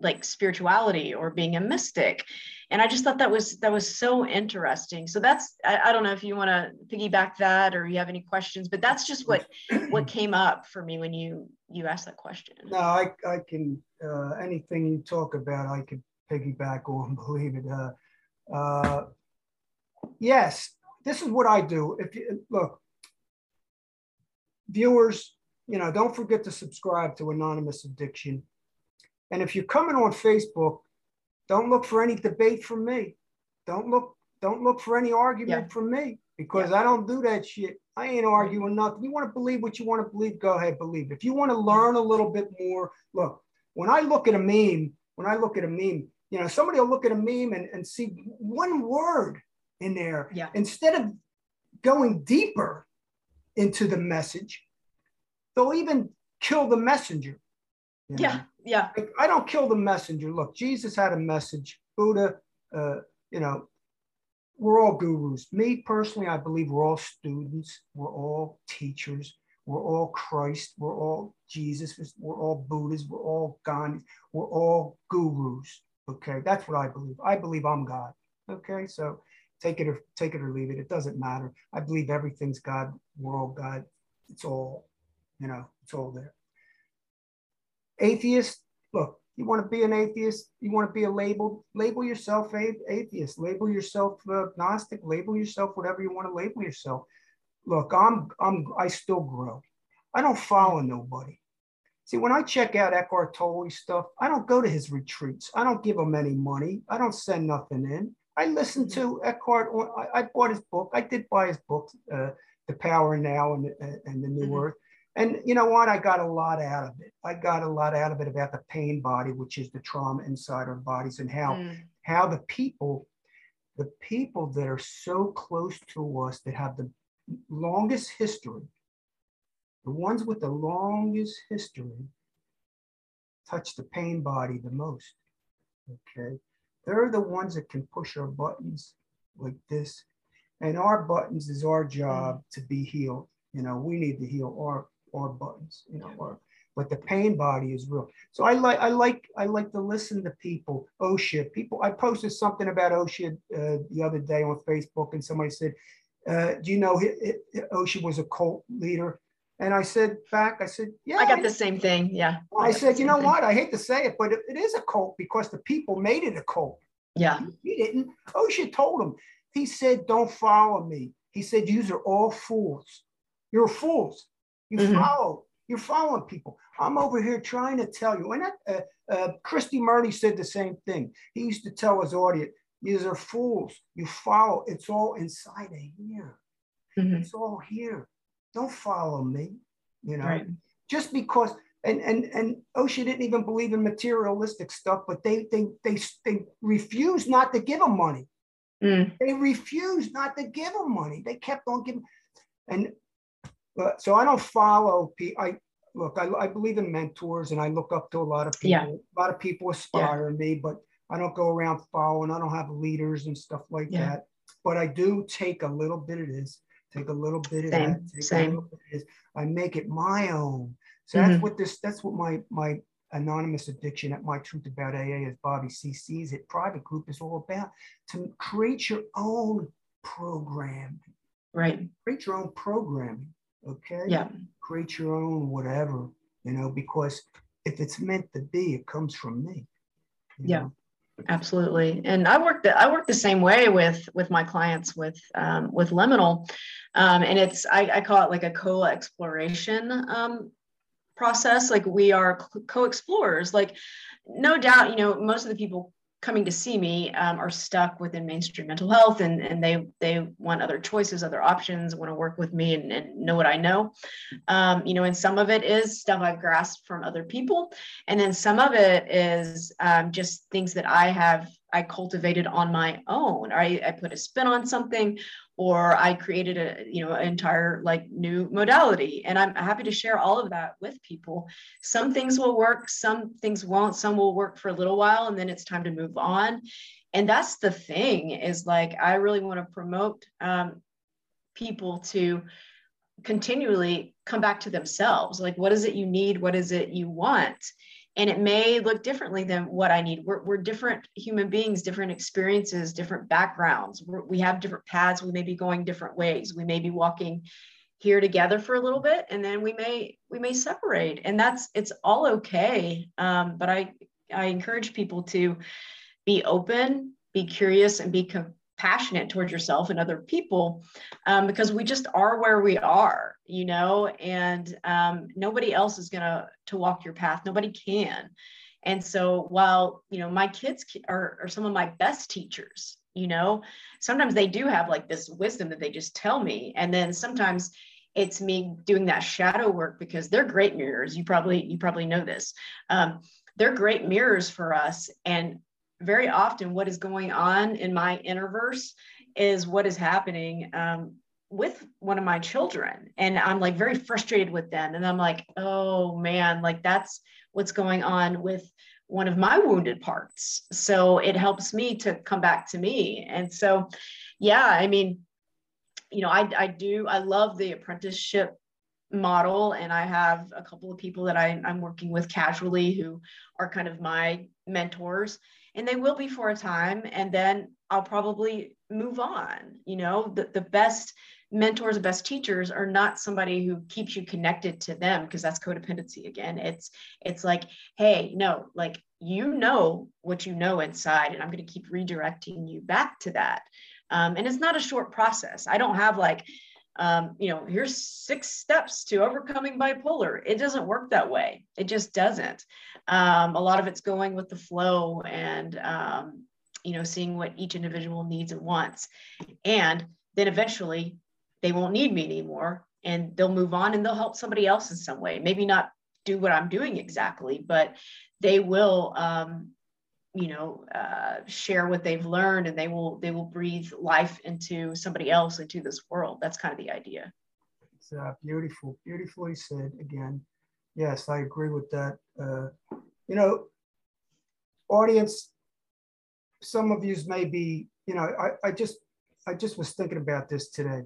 like spirituality or being a mystic. And I just thought that was, that was so interesting. So that's, I, I don't know if you want to piggyback that or you have any questions, but that's just what, what came up for me when you, you asked that question. No, I, I can, uh, anything you talk about, I could piggyback or believe it. Uh, uh, yes, this is what I do. If you look, viewers, you know, don't forget to subscribe to Anonymous Addiction. And if you're coming on Facebook, don't look for any debate from me. Don't look, don't look for any argument yeah. from me, because yeah. I don't do that shit. I ain't arguing nothing. You want to believe what you want to believe, go ahead, believe. If you want to learn a little bit more, look, when I look at a meme, when I look at a meme, you know, somebody will look at a meme and, and see one word in there. Yeah. Instead of going deeper into the message, they'll even kill the messenger. You know? Yeah. Yeah. I don't kill the messenger. Look, Jesus had a message. Buddha, uh, you know, we're all gurus. Me personally, I believe we're all students. We're all teachers. We're all Christ. We're all Jesus. We're all Buddhas. We're all Gandhis. We're all gurus. Okay. That's what I believe. I believe I'm God. Okay. So take it or take it or leave it. It doesn't matter. I believe everything's God. We're all God. It's all, you know, it's all there. Atheist, look, you want to be an atheist, you want to be a label, label yourself atheist, label yourself agnostic, label yourself whatever you want to label yourself. Look, I'm, I'm, I still grow. I don't follow nobody. See, when I check out Eckhart Tolle stuff, I don't go to his retreats. I don't give him any money. I don't send nothing in. I listen to Eckhart. I, I bought his book. I did buy his book, uh, The Power Now and, and the New mm-hmm. Earth. And you know what? I got a lot out of it. I got a lot out of it about the pain body, which is the trauma inside our bodies, and how, mm. how the people, the people that are so close to us, that have the longest history, the ones with the longest history, touch the pain body the most. Okay. They're the ones that can push our buttons like this. And our buttons is our job mm. to be healed. You know, we need to heal our Or buttons, you know, or but the pain body is real. So I like, I like, I like to listen to people. OSHA people. I posted something about OSHA uh, the other day on Facebook, and somebody said, uh, "Do you know it, it, OSHA was a cult leader?" And I said back, I said, "Yeah." I got the same thing. Yeah. I, I said, you know thing. What? I hate to say it, but it, it is a cult because the people made it a cult. Yeah. He, he didn't. OSHA told him. He said, "Don't follow me." He said, "Yous are all fools. You're fools." You mm-hmm. follow, you're following people. I'm over here trying to tell you. And that, uh, uh, Christy Murray said the same thing. He used to tell his audience, these are fools. You follow. It's all inside of here. Mm-hmm. It's all here. Don't follow me. You know, right. Just because, and, and, and OSHA didn't even believe in materialistic stuff, but they, they, they, they refused not to give them money. Mm. They refused not to give them money. They kept on giving. And uh, so I don't follow people. I look, I, I believe in mentors and I look up to a lot of people. Yeah. A lot of people aspire yeah. me, but I don't go around following. I don't have leaders and stuff like yeah. that. But I do take a little bit of this, take a little bit of same, that, take same. a little bit of this. I make it my own. So mm-hmm. that's what this, that's what my, my anonymous addiction at My Truth About A A, as Bobby C. sees it, private group is all about, to create your own program. Right. Create your own programming. Okay. Yeah. Create your own whatever, you know, because if it's meant to be, it comes from me. Yeah. Know? Absolutely. And I work the, I work the same way with, with my clients with, um, with Liminal. Um, and it's, I, I call it like a co-exploration, um, process. Like we are co-explorers, like no doubt, you know, most of the people coming to see me um, are stuck within mainstream mental health, and, and they, they want other choices, other options, want to work with me and, and know what I know. Um, you know, and some of it is stuff I've grasped from other people. And then some of it is um, just things that I have, I cultivated on my own. I, I put a spin on something, or I created a, you know, an entire like new modality. And I'm happy to share all of that with people. Some things will work, some things won't, some will work for a little while, and then it's time to move on. And that's the thing, is like, I really want to promote um, people to continually come back to themselves. Like, what is it you need? What is it you want? And it may look differently than what I need. We're, we're different human beings, different experiences, different backgrounds. We're, we have different paths. We may be going different ways. We may be walking here together for a little bit, and then we may we may separate. And that's, it's all okay. Um, but I I encourage people to be open, be curious, and be compassionate towards yourself and other people, um, because we just are where we are. You know, and um, nobody else is going to to walk your path. Nobody can. And so while, you know, my kids are, are some of my best teachers, you know, sometimes they do have like this wisdom that they just tell me. And then sometimes it's me doing that shadow work, because they're great mirrors. You probably, you probably know this. Um, they're great mirrors for us. And very often what is going on in my innerverse is what is happening um, with one of my children. And I'm like very frustrated with them. And I'm like, oh man, like that's what's going on with one of my wounded parts. So it helps me to come back to me. And so, yeah, I mean, you know, I, I do, I love the apprenticeship model. And I have a couple of people that I, I'm working with casually who are kind of my mentors, and they will be for a time. And then I'll probably move on. You know, the, the best mentors, best teachers are not somebody who keeps you connected to them, because that's codependency again. It's, it's like, hey, no, like, you know what you know inside, and I'm going to keep redirecting you back to that. Um, and it's not a short process. I don't have like, um, you know, here's six steps to overcoming bipolar. It doesn't work that way. It just doesn't. Um, a lot of it's going with the flow, and, um, you know, seeing what each individual needs and wants. And then eventually they won't need me anymore, and they'll move on, and they'll help somebody else in some way. Maybe not do what I'm doing exactly, but they will, um, you know, uh, share what they've learned, and they will, they will breathe life into somebody else, into this world. That's kind of the idea. It's uh, beautiful, beautifully said again. Yes, I agree with that. Uh, you know, audience, some of yous may be, you know, I, I just, I just was thinking about this today.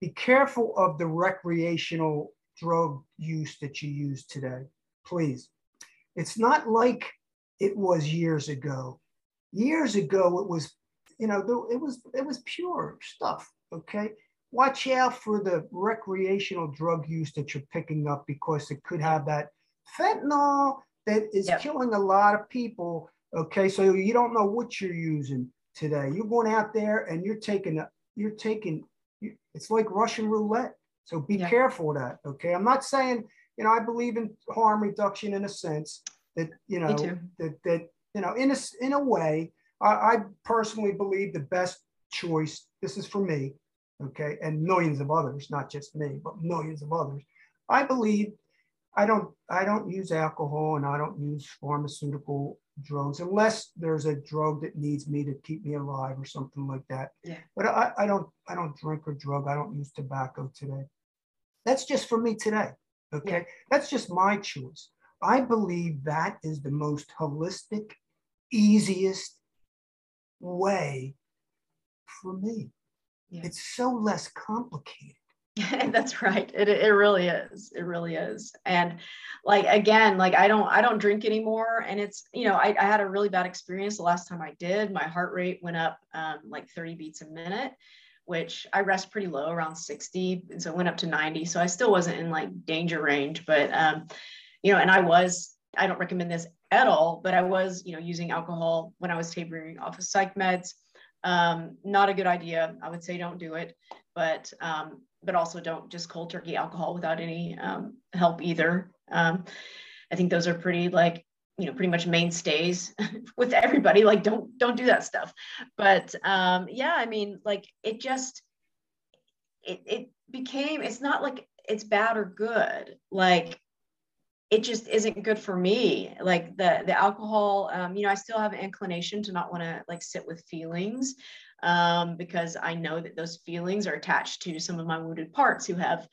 Be careful of the recreational drug use that you use today, please. It's not like it was years ago. Years ago, it was, you know, it was, it was pure stuff. Okay. Watch out for the recreational drug use that you're picking up, because it could have that fentanyl that is yep. killing a lot of people. Okay, so you don't know what you're using today. You're going out there and you're taking, a, you're taking, you, it's like Russian roulette. So be yeah. careful of that. Okay, I'm not saying, you know, I believe in harm reduction in a sense that, you know, that, that, you know, in a, in a way, I, I personally believe the best choice, this is for me, okay, and millions of others, not just me, but millions of others. I believe I don't, I don't use alcohol, and I don't use pharmaceutical drugs, unless there's a drug that needs me to keep me alive or something like that. Yeah. But I, I don't I don't drink or drug. I don't use tobacco today. That's just for me today. Okay. Yeah. That's just my choice. I believe that is the most holistic, easiest way for me. Yeah. It's so less complicated. That's right. It it really is. It really is. And like, again, like I don't, I don't drink anymore. And it's, you know, I, I had a really bad experience the last time I did. My heart rate went up um, like thirty beats a minute, which I rest pretty low around sixty. And so it went up to ninety. So I still wasn't in like danger range, but um, you know, and I was, I don't recommend this at all, but I was, you know, using alcohol when I was tapering off of psych meds. Um, not a good idea. I would say, don't do it, but, um, but also don't just cold turkey alcohol without any um, help either. Um, I think those are pretty like, you know, pretty much mainstays with everybody. Like, don't, don't do that stuff. But um, yeah, I mean, like it just, it, it became, it's not like it's bad or good. Like it just isn't good for me. Like the, the alcohol, um, you know, I still have an inclination to not want to like sit with feelings. Um, because I know that those feelings are attached to some of my wounded parts who have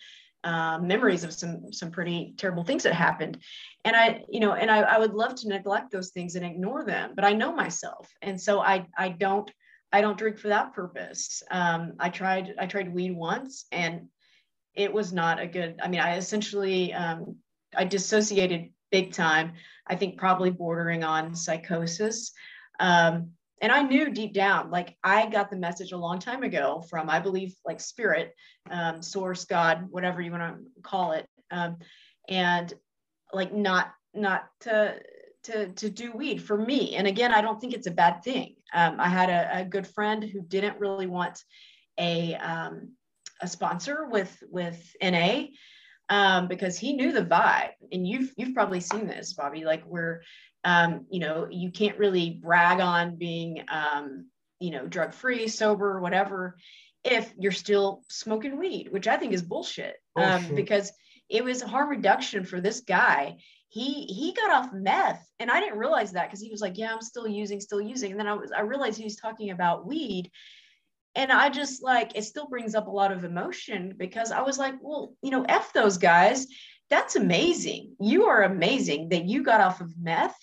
um, memories of some some pretty terrible things that happened. And I, you know, and I, I would love to neglect those things and ignore them, but I know myself. And so I I don't I don't drink for that purpose. Um, I tried I tried weed once and it was not a good, I mean, I essentially um, I dissociated big time. I think probably bordering on psychosis. Um, And I knew deep down, like I got the message a long time ago from, I believe, like spirit, um, source, God, whatever you want to call it. Um, and like not, not to, to, to do weed for me. And again, I don't think it's a bad thing. Um, I had a, a good friend who didn't really want a, um, a sponsor with, with N A, um, because he knew the vibe, and you've, you've probably seen this, Bobby, like we're, Um, you know, you can't really brag on being, um, you know, drug free, sober, whatever, if you're still smoking weed, which I think is bullshit, um, bullshit. Because it was harm reduction for this guy. He, he got off meth, and I didn't realize that because he was like, yeah, I'm still using, still using. And then I was, I realized he was talking about weed. And I just like, it still brings up a lot of emotion because I was like, well, you know, F those guys. That's amazing. You are amazing that you got off of meth.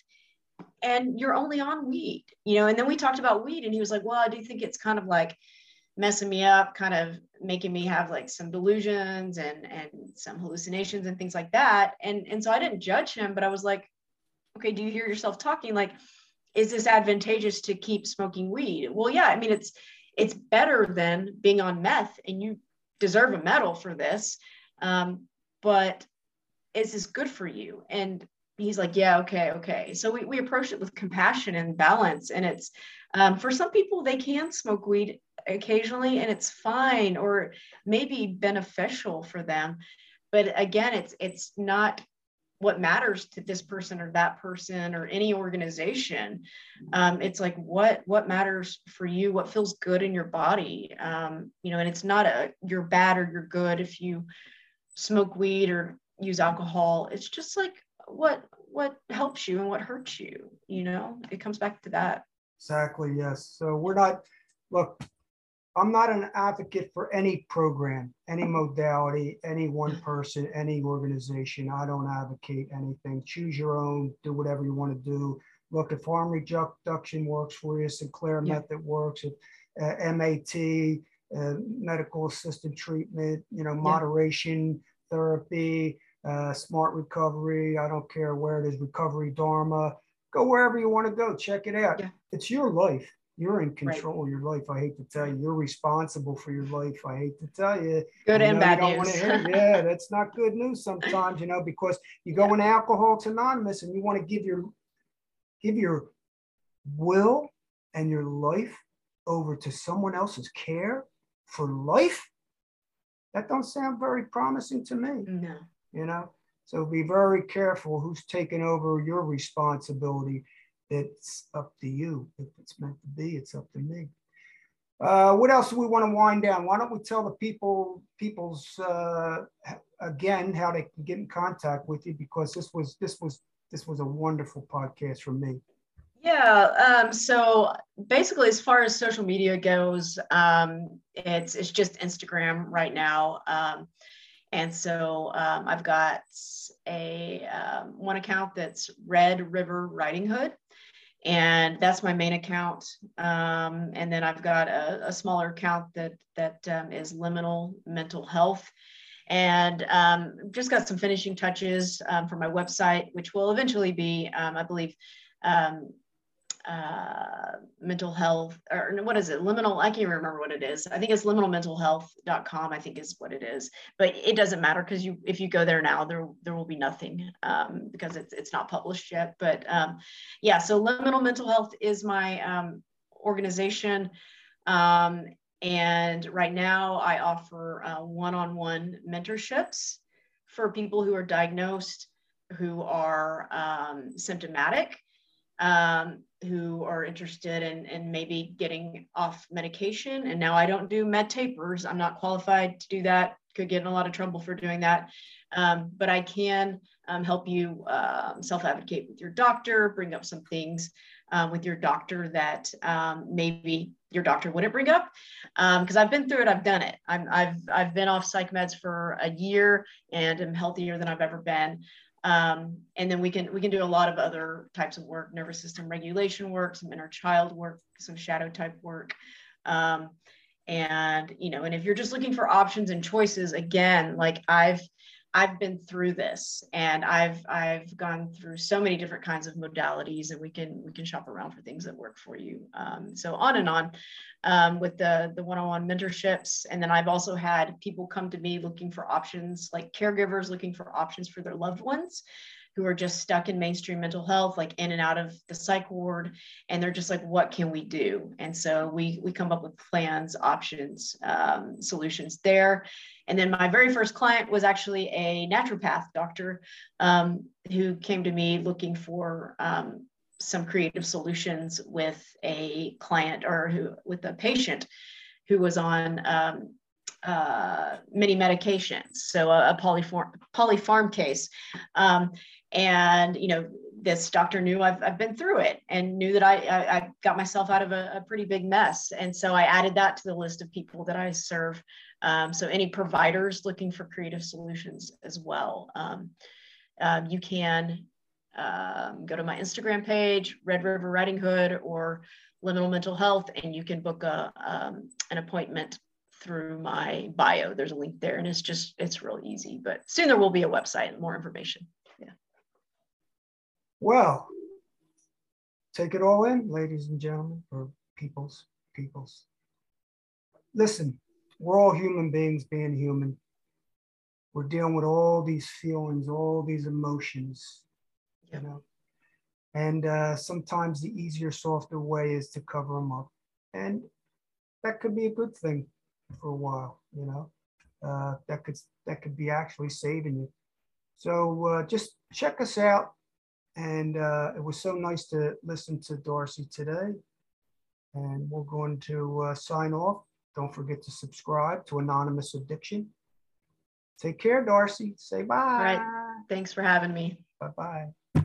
And you're only on weed, you know? And then we talked about weed, and he was like, well, I do think it's kind of like messing me up, kind of making me have like some delusions and, and some hallucinations and things like that. And, and so I didn't judge him, but I was like, okay, do you hear yourself talking? Like, is this advantageous to keep smoking weed? Well, yeah, I mean, it's, it's better than being on meth, and you deserve a medal for this. Um, but is this good for you? And he's like, yeah, okay, okay. So we, we approached it with compassion and balance. And it's, um, for some people, they can smoke weed occasionally and it's fine, or maybe beneficial for them. But again, it's, it's not what matters to this person or that person or any organization. Um, it's like, what, what matters for you, what feels good in your body. Um, you know, and it's not a, you're bad or you're good if you smoke weed or use alcohol. It's just like, what what helps you and what hurts you, you know? It comes back to that. Exactly, yes. So we're not, look, I'm not an advocate for any program, any modality, any one person, any organization. I don't advocate anything. Choose your own, do whatever you want to do. Look, if harm reduction works for you, Sinclair yeah. method works, if uh, M A T, uh, medical assisted treatment, you know, moderation yeah. therapy, Uh, SMART Recovery, I don't care where it is, Recovery Dharma, go wherever you want to go, check it out. Yeah. It's your life. You're in control right. of your life. I hate to tell you, you're responsible for your life. I hate to tell you. Good you and know, bad you don't news. Want to hear, yeah, that's not good news sometimes, you know, because you go yeah. in Alcoholics Anonymous and you want to give your, give your will and your life over to someone else's care for life. That don't sound very promising to me. No. You know, so be very careful who's taking over your responsibility. It's up to you. If it's meant to be, it's up to me. Uh, what else do we want to wind down? Why don't we tell the people, people's uh, again, how they can get in contact with you, because this was this was this was a wonderful podcast for me. Yeah. Um, so basically, as far as social media goes, um, it's it's just Instagram right now. Um, and so um, I've got a um, one account that's Red River Riding Hood, and that's my main account. Um, and then I've got a, a smaller account that that um, is Liminal Mental Health. And um, just got some finishing touches um, for my website, which will eventually be, um, I believe, um, uh, mental health, or what is it? Liminal, I can't remember what it is. I think it's liminal mental health dot com, I think is what it is. But it doesn't matter, because you, if you go there now, there, there will be nothing um, because it's, it's not published yet. But um, yeah, so Liminal Mental Health is my um, organization. Um, And right now I offer uh, one-on-one mentorships for people who are diagnosed, who are um, symptomatic, um, who are interested in, in maybe getting off medication. And now I don't do med tapers. I'm not qualified to do that. Could get in a lot of trouble for doing that. Um, but I can um, help you uh, self-advocate with your doctor, bring up some things uh, with your doctor that um, maybe your doctor wouldn't bring up, because um, I've been through it. I've done it. I'm, I've I've been off psych meds for a year and am healthier than I've ever been. Um, and then we can we can do a lot of other types of work: nervous system regulation work, some inner child work, some shadow type work, um, and you know. And if you're just looking for options and choices, again, like I've I've been through this, and I've I've gone through so many different kinds of modalities, and we can we can shop around for things that work for you. Um, so on and on um, with the the one-on-one mentorships, and then I've also had people come to me looking for options, like caregivers looking for options for their loved ones who are just stuck in mainstream mental health, like in and out of the psych ward, and they're just like, what can we do? And so we we come up with plans, options, um, solutions there. And then my very first client was actually a naturopath doctor um, who came to me looking for um, some creative solutions with a client or who with a patient who was on um, uh, many medications. So a, a polyform, polypharm case. Um, and, you know, this doctor knew I've, I've been through it and knew that I, I, I got myself out of a, a pretty big mess. And so I added that to the list of people that I serve. Um, so any providers looking for creative solutions as well. Um, um, you can um, go to my Instagram page, Red River Riding Hood or Liminal Mental Health, and you can book a, um, an appointment through my bio. There's a link there, and it's just, it's real easy, but soon there will be a website and more information. Yeah. Well, take it all in, ladies and gentlemen, or peoples, peoples. Listen, we're all human beings being human. We're dealing with all these feelings, all these emotions, yeah. you know, and uh, sometimes the easier, softer way is to cover them up. And that could be a good thing for a while, you know, uh, that could that could be actually saving you. So uh, just check us out. And uh, it was so nice to listen to Darcy today. And we're going to uh, sign off. Don't forget to subscribe to Anonymous Addiction. Take care, Darcy. Say bye. All right. Thanks for having me. Bye-bye.